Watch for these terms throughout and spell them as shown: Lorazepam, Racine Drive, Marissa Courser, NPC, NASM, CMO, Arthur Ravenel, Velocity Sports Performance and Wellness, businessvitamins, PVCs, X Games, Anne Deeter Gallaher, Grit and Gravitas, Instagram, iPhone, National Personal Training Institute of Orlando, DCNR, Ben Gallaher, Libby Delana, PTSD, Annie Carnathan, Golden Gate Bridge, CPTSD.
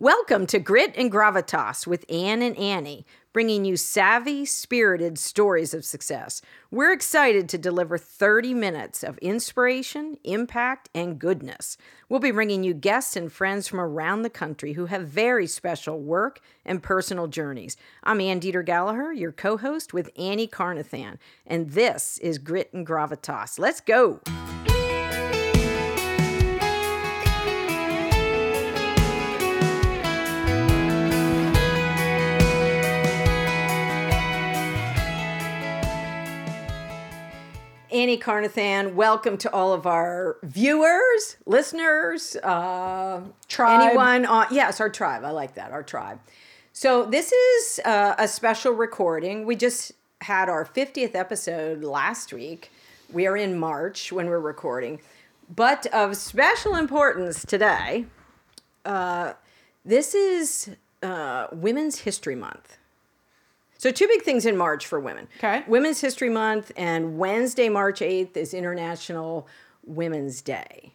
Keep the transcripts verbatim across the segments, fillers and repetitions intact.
Welcome to Grit and Gravitas with Anne and Annie, bringing you savvy, spirited stories of success. We're excited to deliver thirty minutes of inspiration, impact, and goodness. We'll be bringing you guests and friends from around the country who have very special work and personal journeys. I'm Anne Deeter Gallaher, your co-host with Annie Carnathan, and this is Grit and Gravitas. Let's go! Annie Carnathan, welcome to all of our viewers, listeners, uh, tribe. Anyone on, yes, our tribe. I like that, our tribe. So this is uh, a special recording. We just had our fiftieth episode last week. We are in March when we're recording. But of special importance today, uh, this is uh, Women's History Month. So two big things in March for women. Okay. Women's History Month, and Wednesday, March eighth is International Women's Day.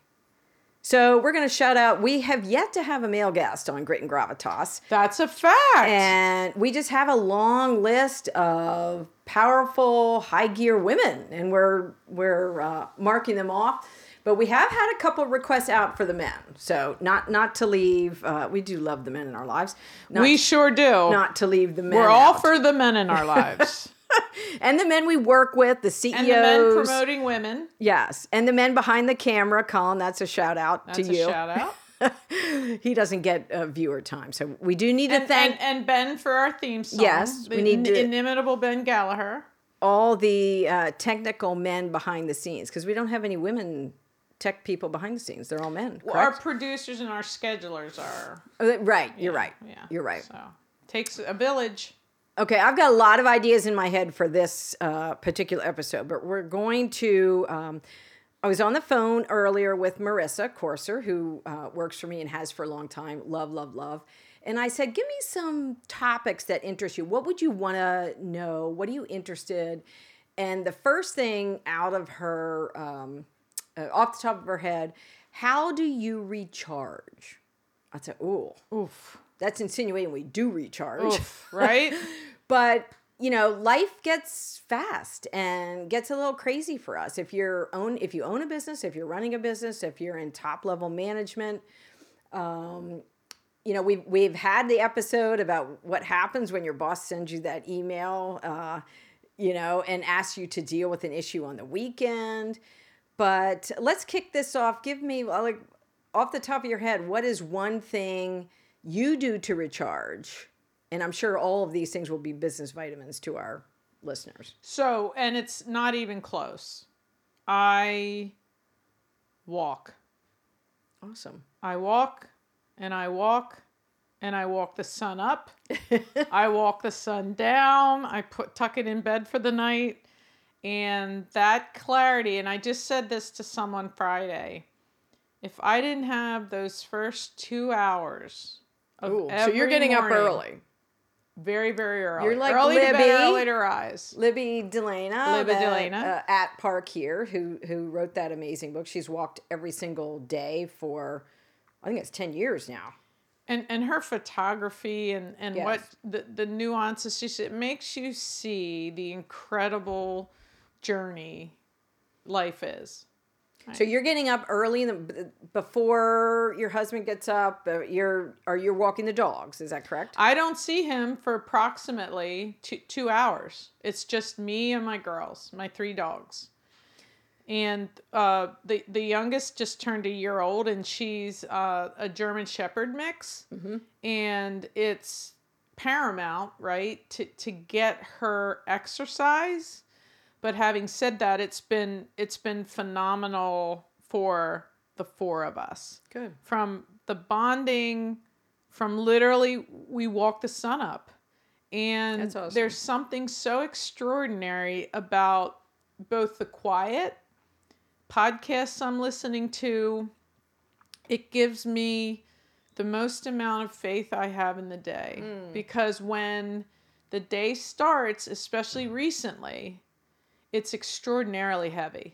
So we're going to shout out, we have yet to have a male guest on Grit and Gravitas. That's a fact. And we just have a long list of powerful, high-gear women, and we're, we're uh, marking them off. But we have had a couple requests out for the men, so not not to leave. Uh, we do love the men in our lives. Not, we sure do. Not to leave the men. We're all out. For the men in our lives, and the men we work with, the C E Os, and the men promoting women. Yes, and the men behind the camera, Colin. That's a shout out that's to you. That's a shout out. He doesn't get uh, viewer time, so we do need to and, thank and, and Ben for our theme song. Yes, we need to... inimitable Ben Gallaher. All the uh, technical men behind the scenes, because we don't have any women. Tech people behind the scenes. They're all men. Well, our producers and our schedulers are. Right. You're yeah, right. Yeah. You're right. So takes a village. Okay. I've got a lot of ideas in my head for this uh, particular episode, but we're going to, um, I was on the phone earlier with Marissa Courser, who uh, works for me and has for a long time. Love, love, love. And I said, give me some topics that interest you. What would you want to know? What are you interested in? And the first thing out of her, um, Uh, off the top of her head, how do you recharge? I said, ooh, oof. That's insinuating we do recharge. Oof, right? But, you know, life gets fast and gets a little crazy for us. If you're own, if you own a business, if you're running a business, if you're in top level management, um, you know, we've, we've had the episode about what happens when your boss sends you that email, uh, you know, and asks you to deal with an issue on the weekend. But let's kick this off. Give me, like, off the top of your head, what is one thing you do to recharge? And I'm sure all of these things will be business vitamins to our listeners. So, and it's not even close. I walk. Awesome. I walk, and I walk, and I walk the sun up. I walk the sun down. I put tuck it in bed for the night. And that clarity, and I just said this to someone Friday, if I didn't have those first two hours of Ooh, every so you're getting morning, up early. Very, very early. You're like early Libby, to bed, early to rise. Libby Delana. Libby Delana. Uh, at Park Here, who, who wrote that amazing book. She's walked every single day for, I think it's ten years now. And and her photography and, and yes. what the, the nuances, she said, it makes you see the incredible... journey life is. Right. So you're getting up early in the, before your husband gets up, you're or you're walking the dogs, is that correct? I don't see him for approximately two, two hours. It's just me and my girls, my three dogs. And uh, the, the youngest just turned a year old, and she's uh, a German Shepherd mix. Mm-hmm. And it's paramount, right, to, to get her exercise. But having said that, it's been it's been phenomenal for the four of us. Good. From the bonding, from literally we walk the sun up. And That's awesome. There's something so extraordinary about both the quiet, podcasts I'm listening to. It gives me the most amount of faith I have in the day. Mm. Because when the day starts, especially recently... it's extraordinarily heavy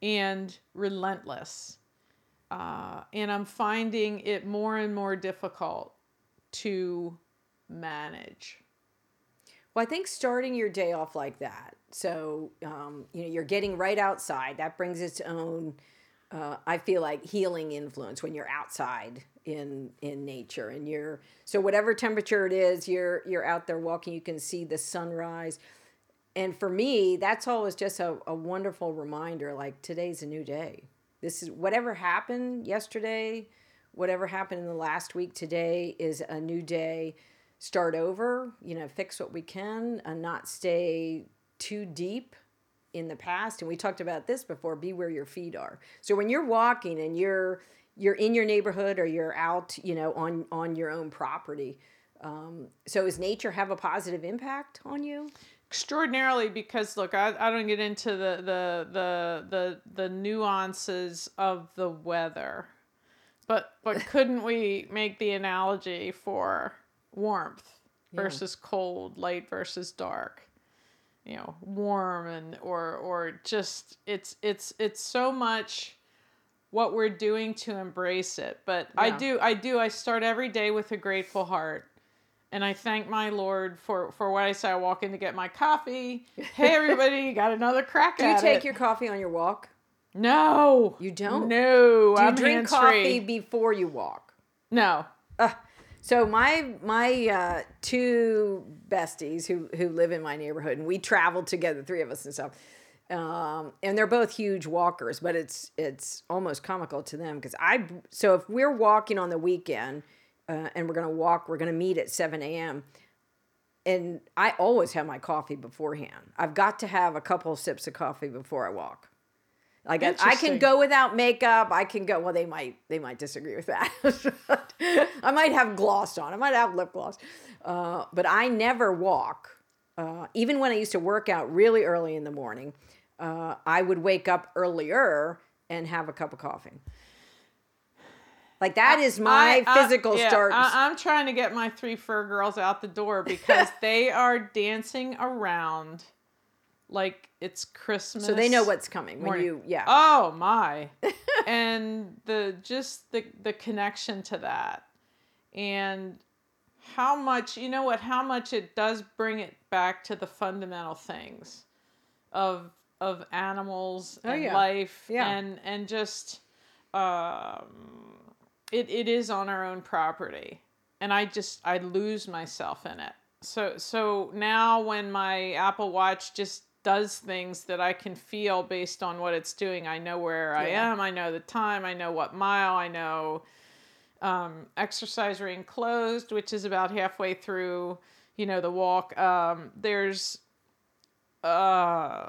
and relentless. Uh, and I'm finding it more and more difficult to manage. Well, I think starting your day off like that, so um, you know, you're getting right outside. That brings its own, uh, I feel like, healing influence when you're outside in in nature, and you're so whatever temperature it is, you're you're out there walking. You can see the sunrise, and for me, that's always just a, a wonderful reminder. Like, today's a new day. This is whatever happened yesterday, whatever happened in the last week. Today is a new day. Start over, you know, fix what we can and not stay too deep in the past. And we talked about this before, be where your feet are. So when you're walking and you're you're in your neighborhood or you're out, you know, on, on your own property. Um, so does nature have a positive impact on you? Extraordinarily, because look, I, I don't get into the, the the the the nuances of the weather. But but couldn't we make the analogy for warmth versus yeah. cold, light versus dark, you know, warm and or or just it's it's it's so much what we're doing to embrace it. But yeah. I do I do I start every day with a grateful heart, and I thank my Lord for for what I say. I walk in to get my coffee. Hey everybody, got another crack do at it. Do you take it. your coffee on your walk? No, you don't. No, do you I'm drink coffee before you walk? No. Ugh. So my my uh, two besties who, who live in my neighborhood, and we traveled together, three of us and stuff, um, and they're both huge walkers, but it's it's almost comical to them because I so if we're walking on the weekend uh, and we're gonna walk, we're gonna meet at seven a.m. and I always have my coffee beforehand. I've got to have a couple of sips of coffee before I walk. Like I, I can go without makeup. I can go. Well, they might they might disagree with that. I might have gloss on. I might have lip gloss, uh, but I never walk. Uh, even when I used to work out really early in the morning, uh, I would wake up earlier and have a cup of coffee. Like that I, is my I, physical I, yeah, start. I, I'm trying to get my three fur girls out the door because they are dancing around. Like it's Christmas. So they know what's coming morning. when you, yeah. Oh my. And the, just the, the connection to that and how much, you know what, how much it does bring it back to the fundamental things of, of animals oh, and yeah. life yeah. and, and just, um, it, it is on our own property. And I just, I lose myself in it. So, so now when my Apple Watch just does things that I can feel based on what it's doing. I know where yeah. I am. I know the time. I know what mile. I know um, exercise ring closed, which is about halfway through, you know, the walk. Um, there's uh,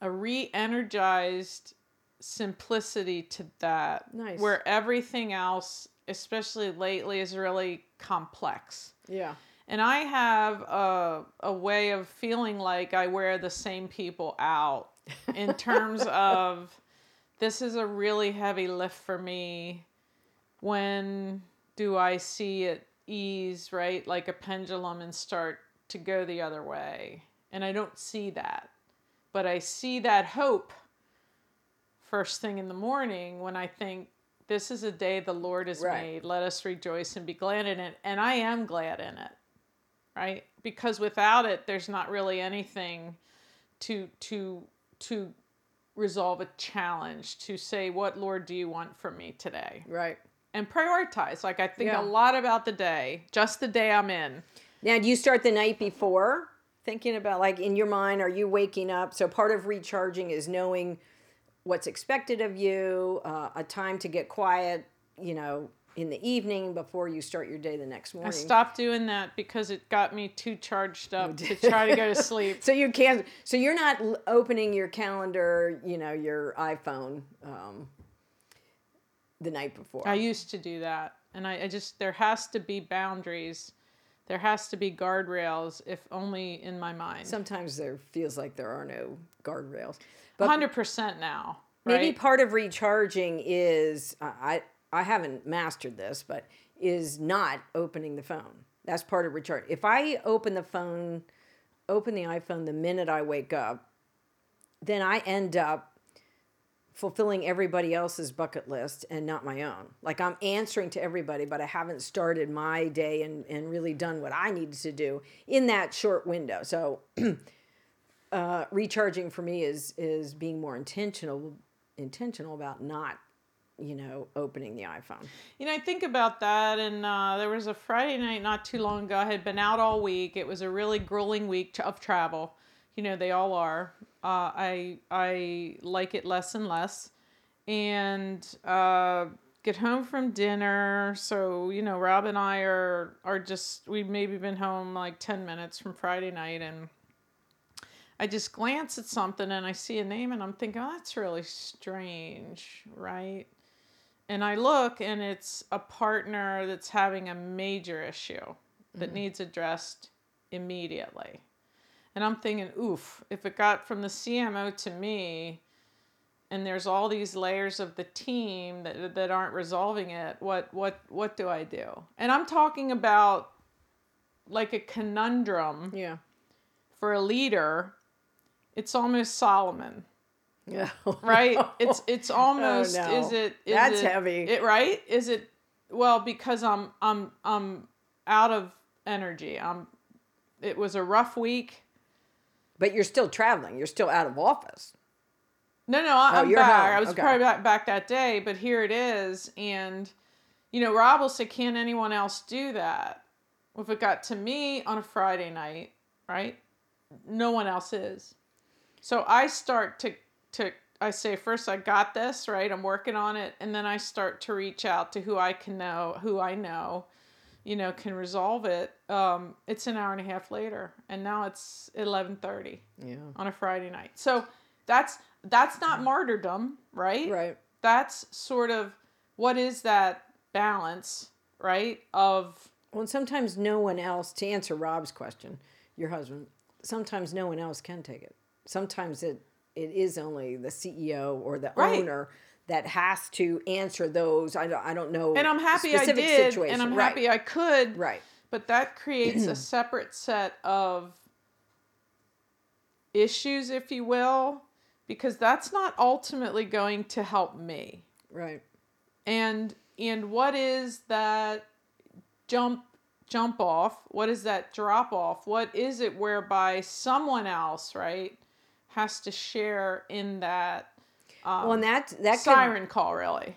a re-energized simplicity to that. Nice. Where everything else, especially lately, is really complex. Yeah. And I have a, a way of feeling like I wear the same people out in terms of this is a really heavy lift for me. When do I see it ease, right? Like a pendulum and start to go the other way. And I don't see that. But I see that hope first thing in the morning when I think, this is a day the Lord has right. made. Let us rejoice and be glad in it. And I am glad in it. Right? Because without it, there's not really anything to to to resolve a challenge, to say, what, Lord, do you want from me today? Right. And prioritize. Like, I think yeah. a lot about the day, just the day I'm in. Now, do you start the night before thinking about, like, in your mind, are you waking up? So part of recharging is knowing what's expected of you, uh, a time to get quiet, you know, in the evening before you start your day the next morning. I stopped doing that because it got me too charged up to try to go to sleep. So you can't, so you're not opening your calendar, you know, your iPhone um, the night before. I used to do that. And I, I just, there has to be boundaries. There has to be guardrails, if only in my mind. Sometimes there feels like there are no guardrails. one hundred percent now, right? Maybe part of recharging is, uh, I I haven't mastered this, but is not opening the phone. That's part of recharge. If I open the phone, open the iPhone the minute I wake up, then I end up fulfilling everybody else's bucket list and not my own. Like, I'm answering to everybody, but I haven't started my day and, and really done what I needed to do in that short window. So uh, recharging for me is is being more intentional intentional about not, you know, opening the iPhone. You know, I think about that, and uh, there was a Friday night not too long ago. I had been out all week. It was a really grueling week of travel. You know, they all are. Uh, I I like it less and less, and uh, get home from dinner. So, you know, Rob and I are are just, we've maybe been home like ten minutes from Friday night, and I just glance at something and I see a name and I'm thinking, oh, that's really strange, right? And I look, and it's a partner that's having a major issue that mm-hmm. needs addressed immediately. And I'm thinking, oof, if it got from the C M O to me, and there's all these layers of the team that that aren't resolving it, what what what do I do? And I'm talking about like a conundrum. Yeah. For a leader, it's almost Solomon. Yeah. Right? It's it's almost oh, no. is it is That's it, heavy. It right? Is it well, because I'm I'm I'm out of energy. I'm it was a rough week. But you're still traveling. You're still out of office. No, no, I'm oh, back. Home. I was okay. probably back, back that day, but here it is. And, you know, Rob will say, can anyone else do that? Well, if it got to me on a Friday night, right? No one else is. So I start to, to I say, first I got this, right? I'm working on it. And then I start to reach out to who I can know, who I know. you know, can resolve it. Um, it's an hour and a half later, and now it's eleven thirty yeah. on a Friday night. So that's, that's not martyrdom, right? Right. That's sort of, what is that balance, right? Of. Well, sometimes no one else, to answer Rob's question, your husband, sometimes no one else can take it. Sometimes it, it is only the C E O or the right. owner that has to answer those. I don't, I don't know. And I'm happy I did, situation. and I'm right. happy I could. Right. But that creates a separate set of issues, if you will, because that's not ultimately going to help me. Right. And and what is that jump jump off? What is that drop off? What is it whereby someone else, right, has to share in that Um, well, and that, that siren could, call, really.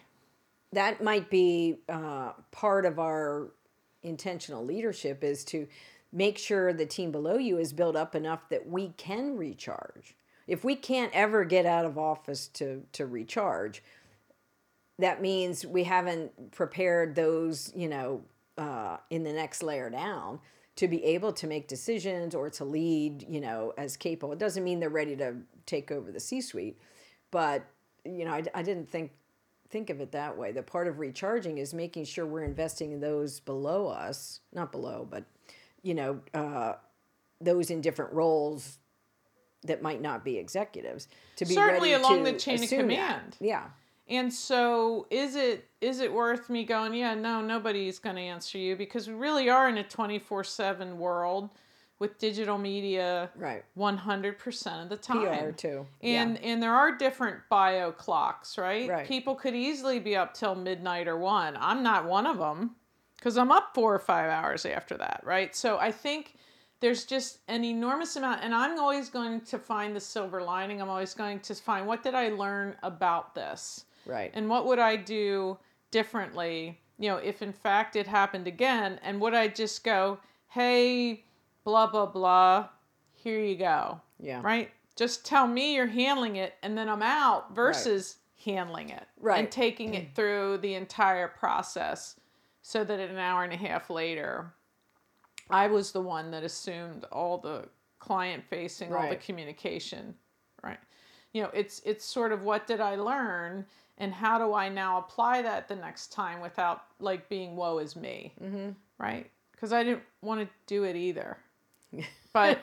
That might be uh, part of our intentional leadership, is to make sure the team below you is built up enough that we can recharge. If we can't ever get out of office to, to recharge, that means we haven't prepared those, you know, uh, in the next layer down to be able to make decisions or to lead, you know, as capable. It doesn't mean they're ready to take over the C-suite, but you know, I, I didn't think think of it that way. The part of recharging is making sure we're investing in those below us, not below, but you know, uh, those in different roles that might not be executives to be certainly ready along to the chain of command. That. Yeah. And so, is it is it worth me going? Yeah, no, nobody's going to answer you, because we really are in a twenty-four seven world with digital media, right, one hundred percent of the time. P R too. And, yeah. and there are different bio clocks, right? right? People could easily be up till midnight or one. I'm not one of them, because I'm up four or five hours after that, right? So I think there's just an enormous amount, and I'm always going to find the silver lining. I'm always going to find, what did I learn about this? Right. And what would I do differently, you know, if in fact it happened again? And would I just go, hey, blah, blah, blah, here you go. Yeah. Right? Just tell me you're handling it, and then I'm out, versus right. handling it. Right. And taking mm. it through the entire process, so that an hour and a half later, I was the one that assumed all the client facing, right. all the communication. Right. You know, it's it's sort of, what did I learn, and how do I now apply that the next time without like being woe is me. Mm-hmm. Right? Because I didn't want to do it either. But,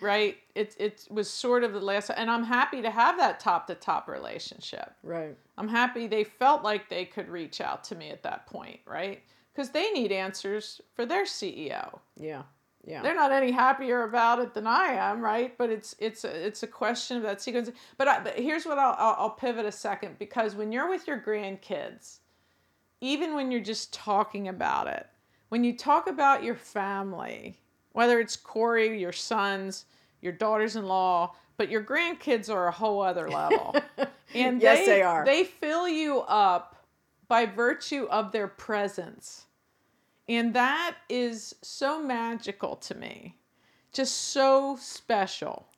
right, it, it was sort of the last, and I'm happy to have that top-to-top relationship. Right. I'm happy they felt like they could reach out to me at that point, right? Because they need answers for their C E O. Yeah. Yeah. They're not any happier about it than I am, right? But it's it's it's a question of that sequence. But I, but here's what I'll, I'll I'll pivot a second, because when you're with your grandkids, even when you're just talking about it, when you talk about your family, whether it's Corey, your sons, your daughters-in-law, but your grandkids are a whole other level. And yes, they, they are. They fill you up by virtue of their presence. And that is so magical to me, just so special.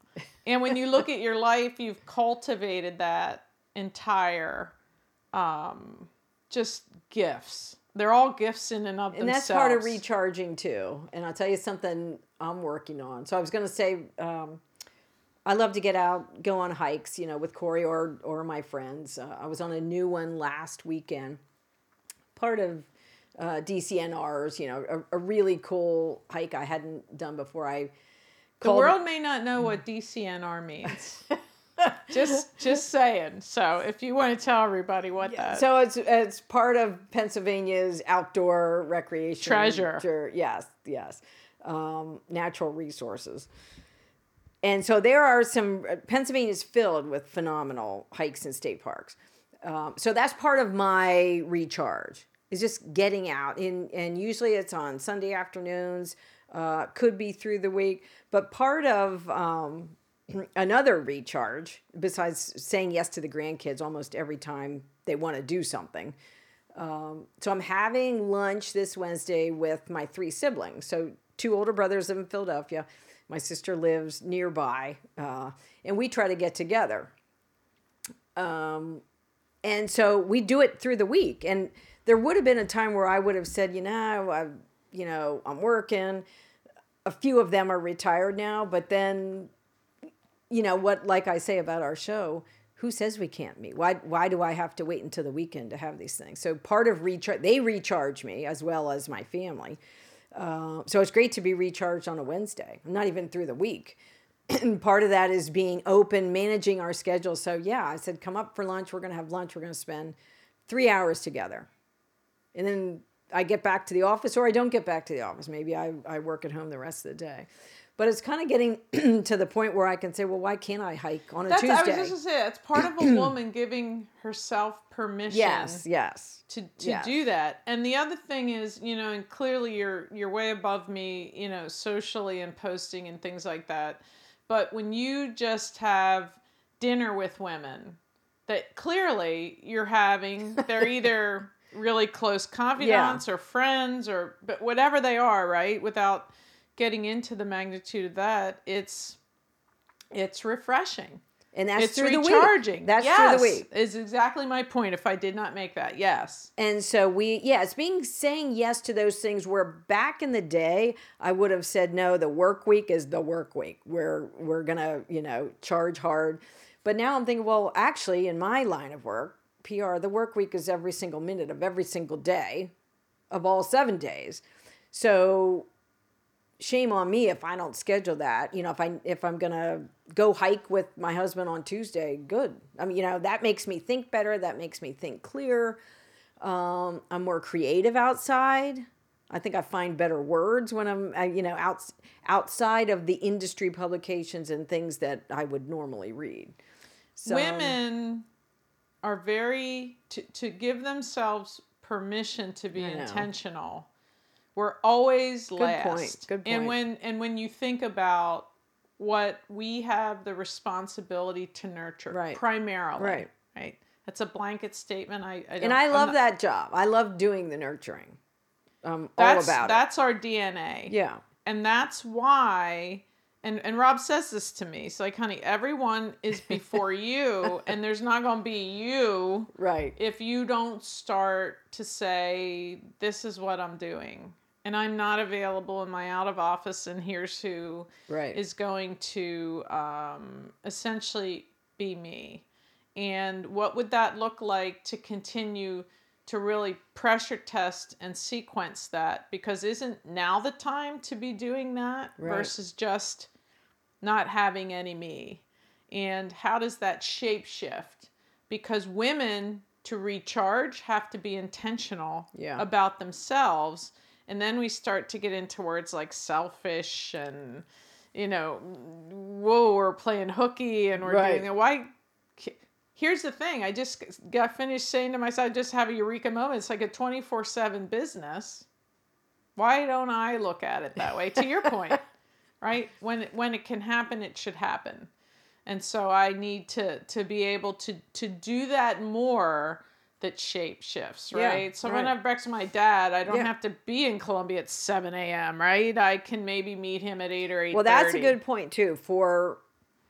And when you look at your life, you've cultivated that entire, um, just gifts. They're all gifts in and of and themselves. And that's part of recharging too. And I'll tell you something I'm working on. So I was going to say, um, I love to get out, go on hikes, you know, with Corey or, or my friends. Uh, I was on a new one last weekend. Part of Uh, D C N R's, you know, a, a really cool hike I hadn't done before. I the world it. may not know what D C N R means. just, just saying. So, if you want to tell everybody what yeah. that. So it's it's part of Pennsylvania's outdoor recreation treasure. Ter- yes, yes, um, natural resources. And so there are some. Pennsylvania's filled with phenomenal hikes and state parks. Um, so that's part of my recharge. Is just getting out, and, and usually it's on Sunday afternoons, uh, could be through the week. But part of um, another recharge, besides saying yes to the grandkids almost every time they want to do something. Um, so I'm having lunch this Wednesday with my three siblings. So two older brothers live in Philadelphia. My sister lives nearby, uh, and we try to get together. Um, and so we do it through the week, and there would have been a time where I would have said, you know, I, you know, I'm working. A few of them are retired now, but then, you know, what, like I say about our show, who says we can't meet? Why, why do I have to wait until the weekend to have these things? So part of recharge, they recharge me as well as my family. Uh, so it's great to be recharged on a Wednesday. I'm not even through the week. And part of that is being open, managing our schedule. So yeah, I said, come up for lunch. We're going to have lunch. We're going to spend three hours together. And then I get back to the office, or I don't get back to the office. Maybe I, I work at home the rest of the day. But it's kind of getting to the point where I can say, well, why can't I hike on a that's, Tuesday? I was just going to say, it's part of a woman giving herself permission yes, yes, to, to yes. do that. And the other thing is, you know, and clearly you're, you're way above me, you know, socially and posting and things like that. But when you just have dinner with women that clearly you're having, they're either... really close confidants yeah. or friends or but whatever they are, right? Without getting into the magnitude of that, it's it's refreshing. And that's it's through recharging. The week. That's yes, through the week. Is exactly my point if I did not make that. Yes. And so we yeah, it's being saying yes to those things where back in the day I would have said no, the work week is the work week. We're we're gonna, you know, charge hard. But now I'm thinking, well, actually in my line of work, P R, the work week is every single minute of every single day of all seven days. So shame on me if I don't schedule that. You know, if I, if I'm going to go hike with my husband on Tuesday, good. I mean, you know, that makes me think better. That makes me think clearer. Um, I'm more creative outside. I think I find better words when I'm, I, you know, out, outside of the industry publications and things that I would normally read. So, women... are very, to, to give themselves permission to be intentional. We're always Good last. Point. Good point. And when, and when you think about what we have the responsibility to nurture, right. primarily, right. right? That's a blanket statement. I, I don't, And I love not, that job. I love doing the nurturing. Um, all about that's it. That's our D N A. Yeah. And that's why... And and Rob says this to me. It's like, honey, everyone is before you, and there's not going to be you right. if you don't start to say, this is what I'm doing, and I'm not available in my out of office, and here's who right. is going to um, essentially be me. And what would that look like to continue to really pressure test and sequence that, because isn't now the time to be doing that right. versus just not having any me? And how does that shape shift? Because women to recharge have to be intentional yeah. about themselves And then we start to get into words like selfish and, you know, whoa, we're playing hooky and we're right. doing it. Why? Here's the thing. I just got finished saying to myself, I just have a eureka moment. It's like a twenty-four seven business. Why don't I look at it that way? To your point, right? When, when it can happen, it should happen. And so I need to, to be able to, to do that more. That shape shifts, right? Yeah, so right. when I have breakfast with my dad, I don't yeah. have to be in Columbia at seven a.m., right? I can maybe meet him at eight or eight thirty. Well, that's a good point, too, for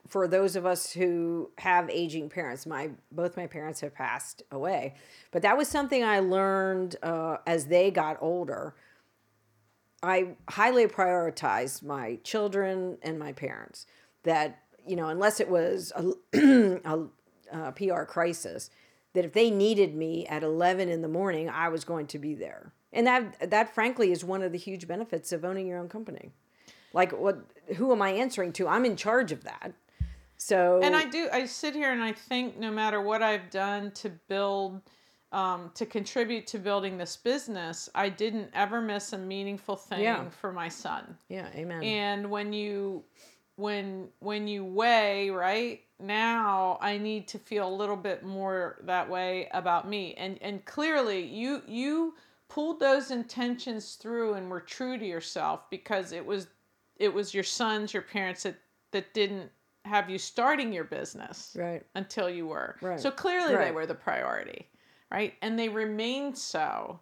for those of us who have aging parents. My both my parents have passed away. But that was something I learned uh, as they got older. I highly prioritized my children and my parents. That, you know, unless it was a, a, a P R crisis, that if they needed me at eleven in the morning, I was going to be there. And that, that frankly, is one of the huge benefits of owning your own company. Like, what? Who am I answering to? I'm in charge of that. So, and I do, I sit here and I think no matter what I've done to build, um, to contribute to building this business, I didn't ever miss a meaningful thing yeah. for my son. Yeah, amen. And when you... When when you weigh, right, now I need to feel a little bit more that way about me. And and clearly you you pulled those intentions through and were true to yourself, because it was it was your sons, your parents that, that didn't have you starting your business right. until you were. Right. So clearly right. they were the priority, right? And they remained so.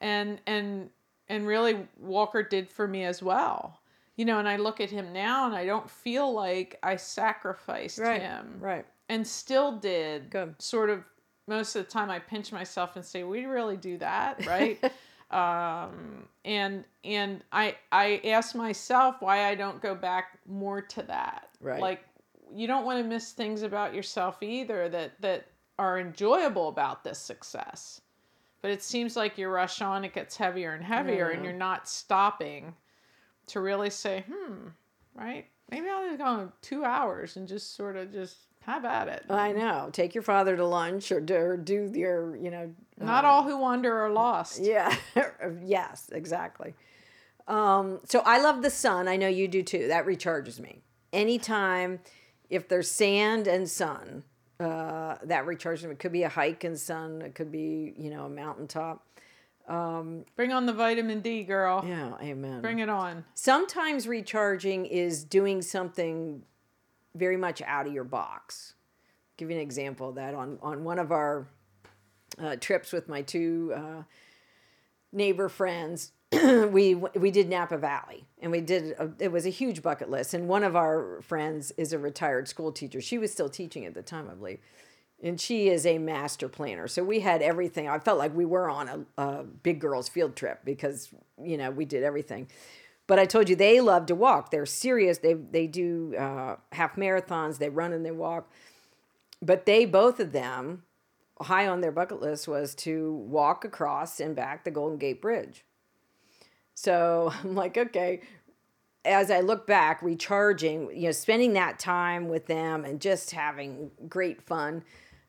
And and and really Walker did for me as well. You know, and I look at him now and I don't feel like I sacrificed right, him. Right. And still did. Good. Sort of most of the time I pinch myself and say, we really do that, right? um, and and I I ask myself why I don't go back more to that. Right. Like, you don't want to miss things about yourself either that, that are enjoyable about this success. But it seems like you rush on, it gets heavier and heavier, mm-hmm. and you're not stopping to really say, hmm, right? Maybe I'll just go on two hours and just sort of just have at it. I know. Take your father to lunch or do, or do your, you know. Not um, all who wander are lost. Yeah. Yes, exactly. Um, so I love the sun. I know you do too. That recharges me. Anytime, if there's sand and sun, uh, that recharges me. It could be a hike in sun. It could be, you know, a mountaintop. Um, Bring on the vitamin D, girl. Yeah, amen. Bring it on. Sometimes recharging is doing something very much out of your box. I'll give you an example of that. On, on one of our uh, trips with my two uh, neighbor friends, we we did Napa Valley, and we did a, it was a huge bucket list. And one of our friends is a retired school teacher. She was still teaching at the time, I believe. And she is a master planner. So we had everything. I felt like we were on a, a big girls field trip because, you know, we did everything. But I told you, they love to walk. They're serious. They they do uh, half marathons. They run and they walk. But they, both of them, high on their bucket list was to walk across and back the Golden Gate Bridge. So I'm like, okay. As I look back, recharging, you know, spending that time with them and just having great fun.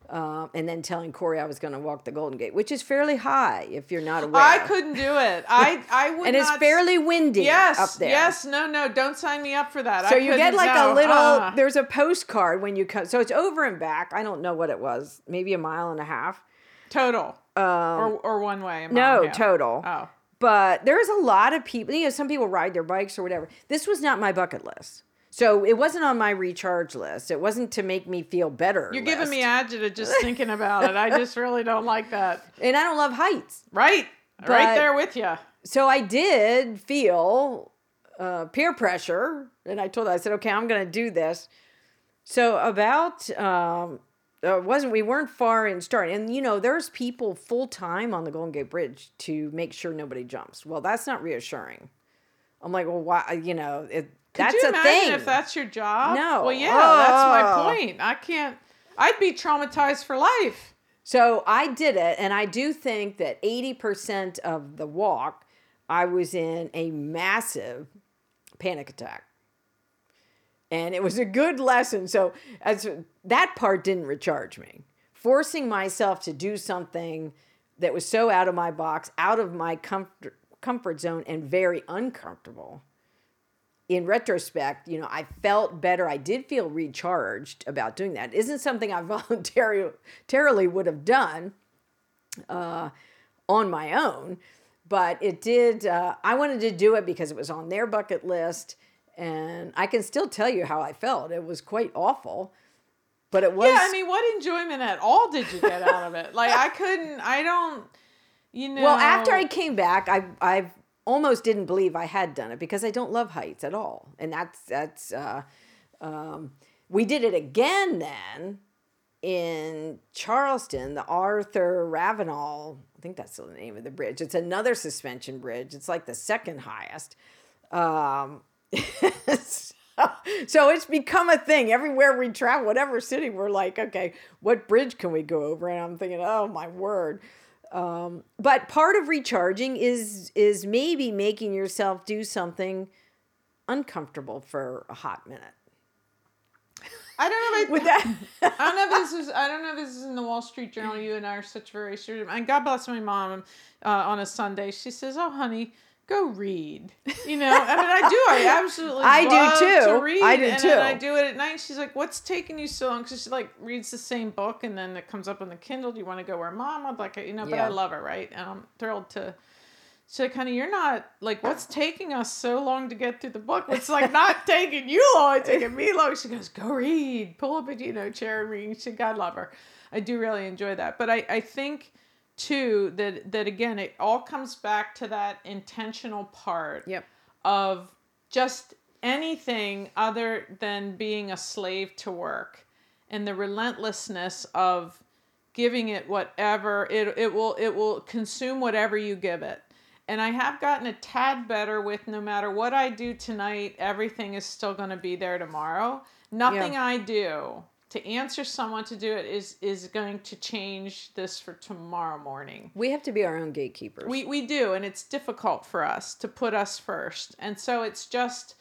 Uh, and then telling Corey I was going to walk the Golden Gate, which is fairly high if you're not aware. I couldn't do it. I, I would not. And it's not... fairly windy yes, up there. Yes, no, no. Don't sign me up for that. So I you get like know. a little, uh. there's a postcard when you come. So it's over and back. I don't know what it was. Maybe a mile and a half. Total. Um, or, or one way. A mile no, total. Oh. But there's a lot of people, you know, some people ride their bikes or whatever. This was not my bucket list. So it wasn't on my recharge list. It wasn't to make me feel better. You're list. Giving me agita just thinking about it. I just really don't like that. And I don't love heights. Right. But, right there with you. So I did feel uh, peer pressure. And I told her, I said, okay, I'm going to do this. So about, um, it wasn't, we weren't far in starting. And, you know, there's people full time on the Golden Gate Bridge to make sure nobody jumps. Well, that's not reassuring. I'm like, well, why, you know, it. Could that's you imagine a thing. If that's your job? No. Well, yeah, oh. That's my point. I can't, I'd be traumatized for life. So I did it, and I do think that eighty percent of the walk, I was in a massive panic attack. And it was a good lesson. So as, that part didn't recharge me. Forcing myself to do something that was so out of my box, out of my comfort comfort zone and very uncomfortable. In retrospect, you know, I felt better. I did feel recharged about doing that. It isn't something I voluntarily would have done uh, on my own, but it did. Uh, I wanted to do it because it was on their bucket list, and I can still tell you how I felt. It was quite awful, but it was. Yeah, I mean, what enjoyment at all did you get out of it? Like, I couldn't. I don't. You know. Well, after I came back, I I've. almost didn't believe I had done it because I don't love heights at all. And that's, that's, uh, um, we did it again then in Charleston, the Arthur Ravenel, I think that's the name of the bridge. It's another suspension bridge. It's like the second highest. Um, so, so it's become a thing everywhere we travel, whatever city we're like, okay, what bridge can we go over? And I'm thinking, oh my word. Um, but part of recharging is, is maybe making yourself do something uncomfortable for a hot minute. I don't know. If I, that. I don't know if this is, I don't know if this is in the Wall Street Journal. You and I are such very serious. And God bless my mom, uh, on a Sunday. She says, oh, honey, go read, you know, I mean, I do, I absolutely I love do too. To read. I do and too. And I do it at night. She's like, what's taking you so long? Cause she like reads the same book and then it comes up on the Kindle. Do you want to go where mom? I'm like, you know, yeah. But I love her. Right. And I'm thrilled to, she's like, honey, you're not like, what's taking us so long to get through the book? It's like not taking you long, it's taking me long. She goes, go read, pull up a, you know, chair and read. She, God love her. I do really enjoy that. But I, I think Two, that, that again, it all comes back to that intentional part yep. of just anything other than being a slave to work and the relentlessness of giving it whatever it, it will, it will consume whatever you give it. And I have gotten a tad better with no matter what I do tonight, everything is still going to be there tomorrow. Nothing yeah. I do to answer someone to do it is, is going to change this for tomorrow morning. We have to be our own gatekeepers. We we do, and it's difficult for us to put us first. And so it's just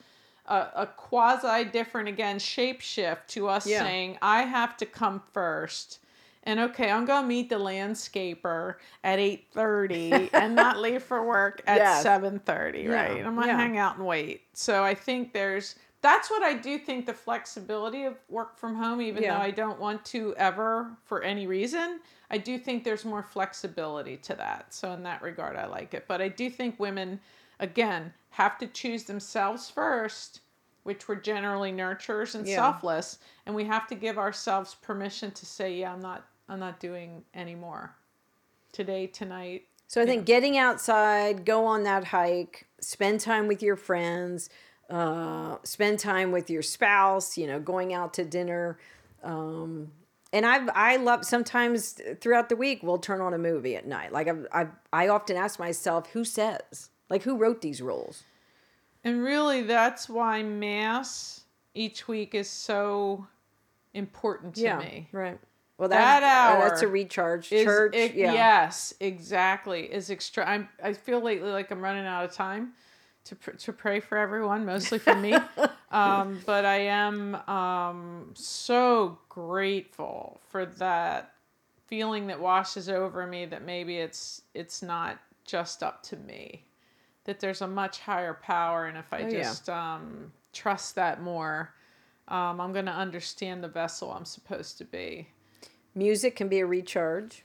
a, a quasi-different, again, shape shift to us yeah. saying, I have to come first. And okay, I'm going to meet the landscaper at eight thirty and not leave for work at yes. seven thirty, right? Yeah. I'm going to yeah. hang out and wait. So I think there's... That's what I do think the flexibility of work from home, even yeah. though I don't want to ever for any reason, I do think there's more flexibility to that. So in that regard, I like it. But I do think women, again, have to choose themselves first, which we're generally nurturers and yeah. selfless. And we have to give ourselves permission to say, yeah, I'm not, I'm not doing anymore today, tonight. So I think know. Getting outside, go on that hike, spend time with your friends, Uh, spend time with your spouse, you know, going out to dinner. Um, and I've, I love sometimes throughout the week, we'll turn on a movie at night. Like I've, I've, I often ask myself, who says, like who wrote these rules? And really that's why mass each week is so important to yeah, me. Right. Well, that, that hour, that's a recharge is, church. It, yeah. Yes, exactly. Is extra. I'm, I feel lately like I'm running out of time to pr- to pray for everyone, mostly for me. um, but I am um, so grateful for that feeling that washes over me that maybe it's it's not just up to me, that there's a much higher power. And if I oh, just yeah. um, trust that more, um, I'm going to understand the vessel I'm supposed to be. Music can be a recharge.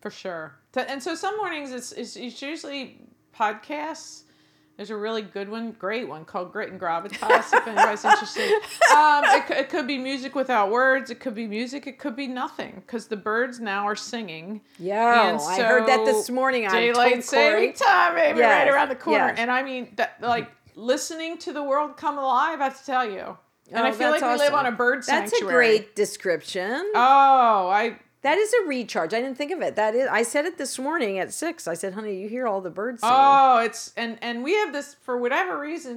For sure. And so some mornings it's it's, it's usually podcasts. There's a really good one, great one, called Grit and Gravitas, if anybody's interested. Um, it, it could be music without words. It could be music. It could be nothing, because the birds now are singing. Yeah, so I heard that this morning. Daylight saving time, baby, yes. right around the corner. Yes. And I mean, that, like, listening to the world come alive, I have to tell you. And oh, I feel like we awesome. live on a bird sanctuary. That's a great description. Oh, I... That is a recharge. I didn't think of it. That is, I said it this morning at six. I said, honey, you hear all the birds singing. Oh, it's, and, and we have this, for whatever reason,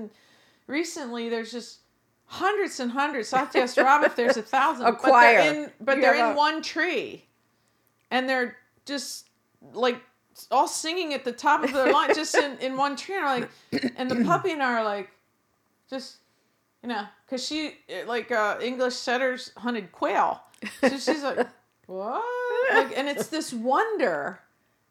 recently, there's just hundreds and hundreds. So I have to ask Rob if there's a thousand. A choir. But they're in, but they're in one tree. And they're just like all singing at the top of their line, just in, in one tree. And, like, and the puppy and I are like, just, you know, because she, like uh, English setters hunted quail. So she's like... What? Like, and it's this wonder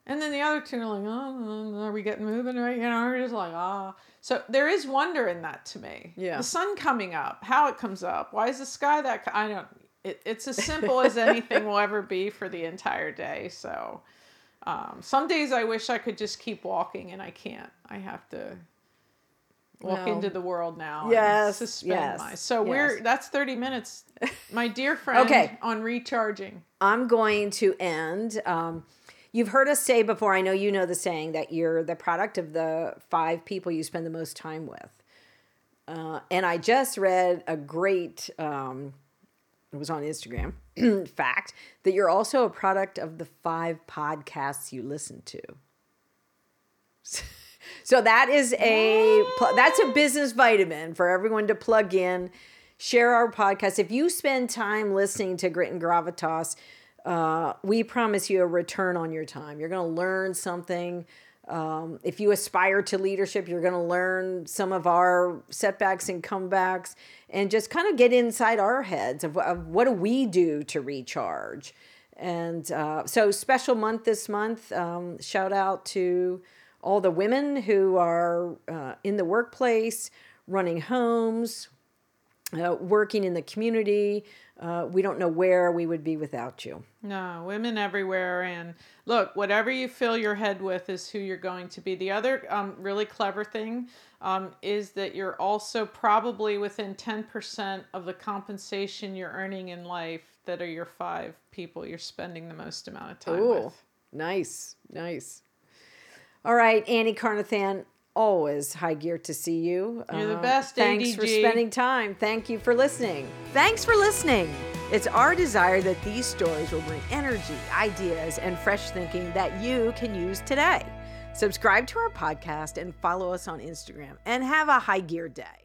And then the other two are like, oh, are we getting moving? Right? You know, we're just like, ah. Oh. So there is wonder in that to me. Yeah. The sun coming up, how it comes up. Why is the sky that, I don't, it, it's as simple as anything will ever be for the entire day. So um, some days I wish I could just keep walking and I can't. I have to walk no. into the world now. Yes. And suspend yes. my, so yes. we're, that's thirty minutes, my dear friend, okay. on recharging. I'm going to end, um, you've heard us say before, I know you know the saying, that you're the product of the five people you spend the most time with. Uh, and I just read a great, um, it was on Instagram, fact, that you're also a product of the five podcasts you listen to. So that is a, that's a business vitamin for everyone to plug in, share our podcast. If you spend time listening to Grit and Gravitas, Uh, we promise you a return on your time. You're going to learn something. Um, if you aspire to leadership, you're going to learn some of our setbacks and comebacks and just kind of get inside our heads of, of what do we do to recharge. And uh, so special month this month, um, shout out to all the women who are uh, in the workplace, running homes, Uh, working in the community. Uh, we don't know where we would be without you. No, women everywhere. And look, whatever you fill your head with is who you're going to be. The other um, really clever thing um, is that you're also probably within ten percent of the compensation you're earning in life that are your five people you're spending the most amount of time Ooh, with. Nice, nice. All right, Annie Carnathan, always high gear to see you. You're the best, uh, Thanks A D G. For spending time. Thank you for listening. Thanks for listening. It's our desire that these stories will bring energy, ideas, and fresh thinking that you can use today. Subscribe to our podcast and follow us on Instagram and have a high gear day.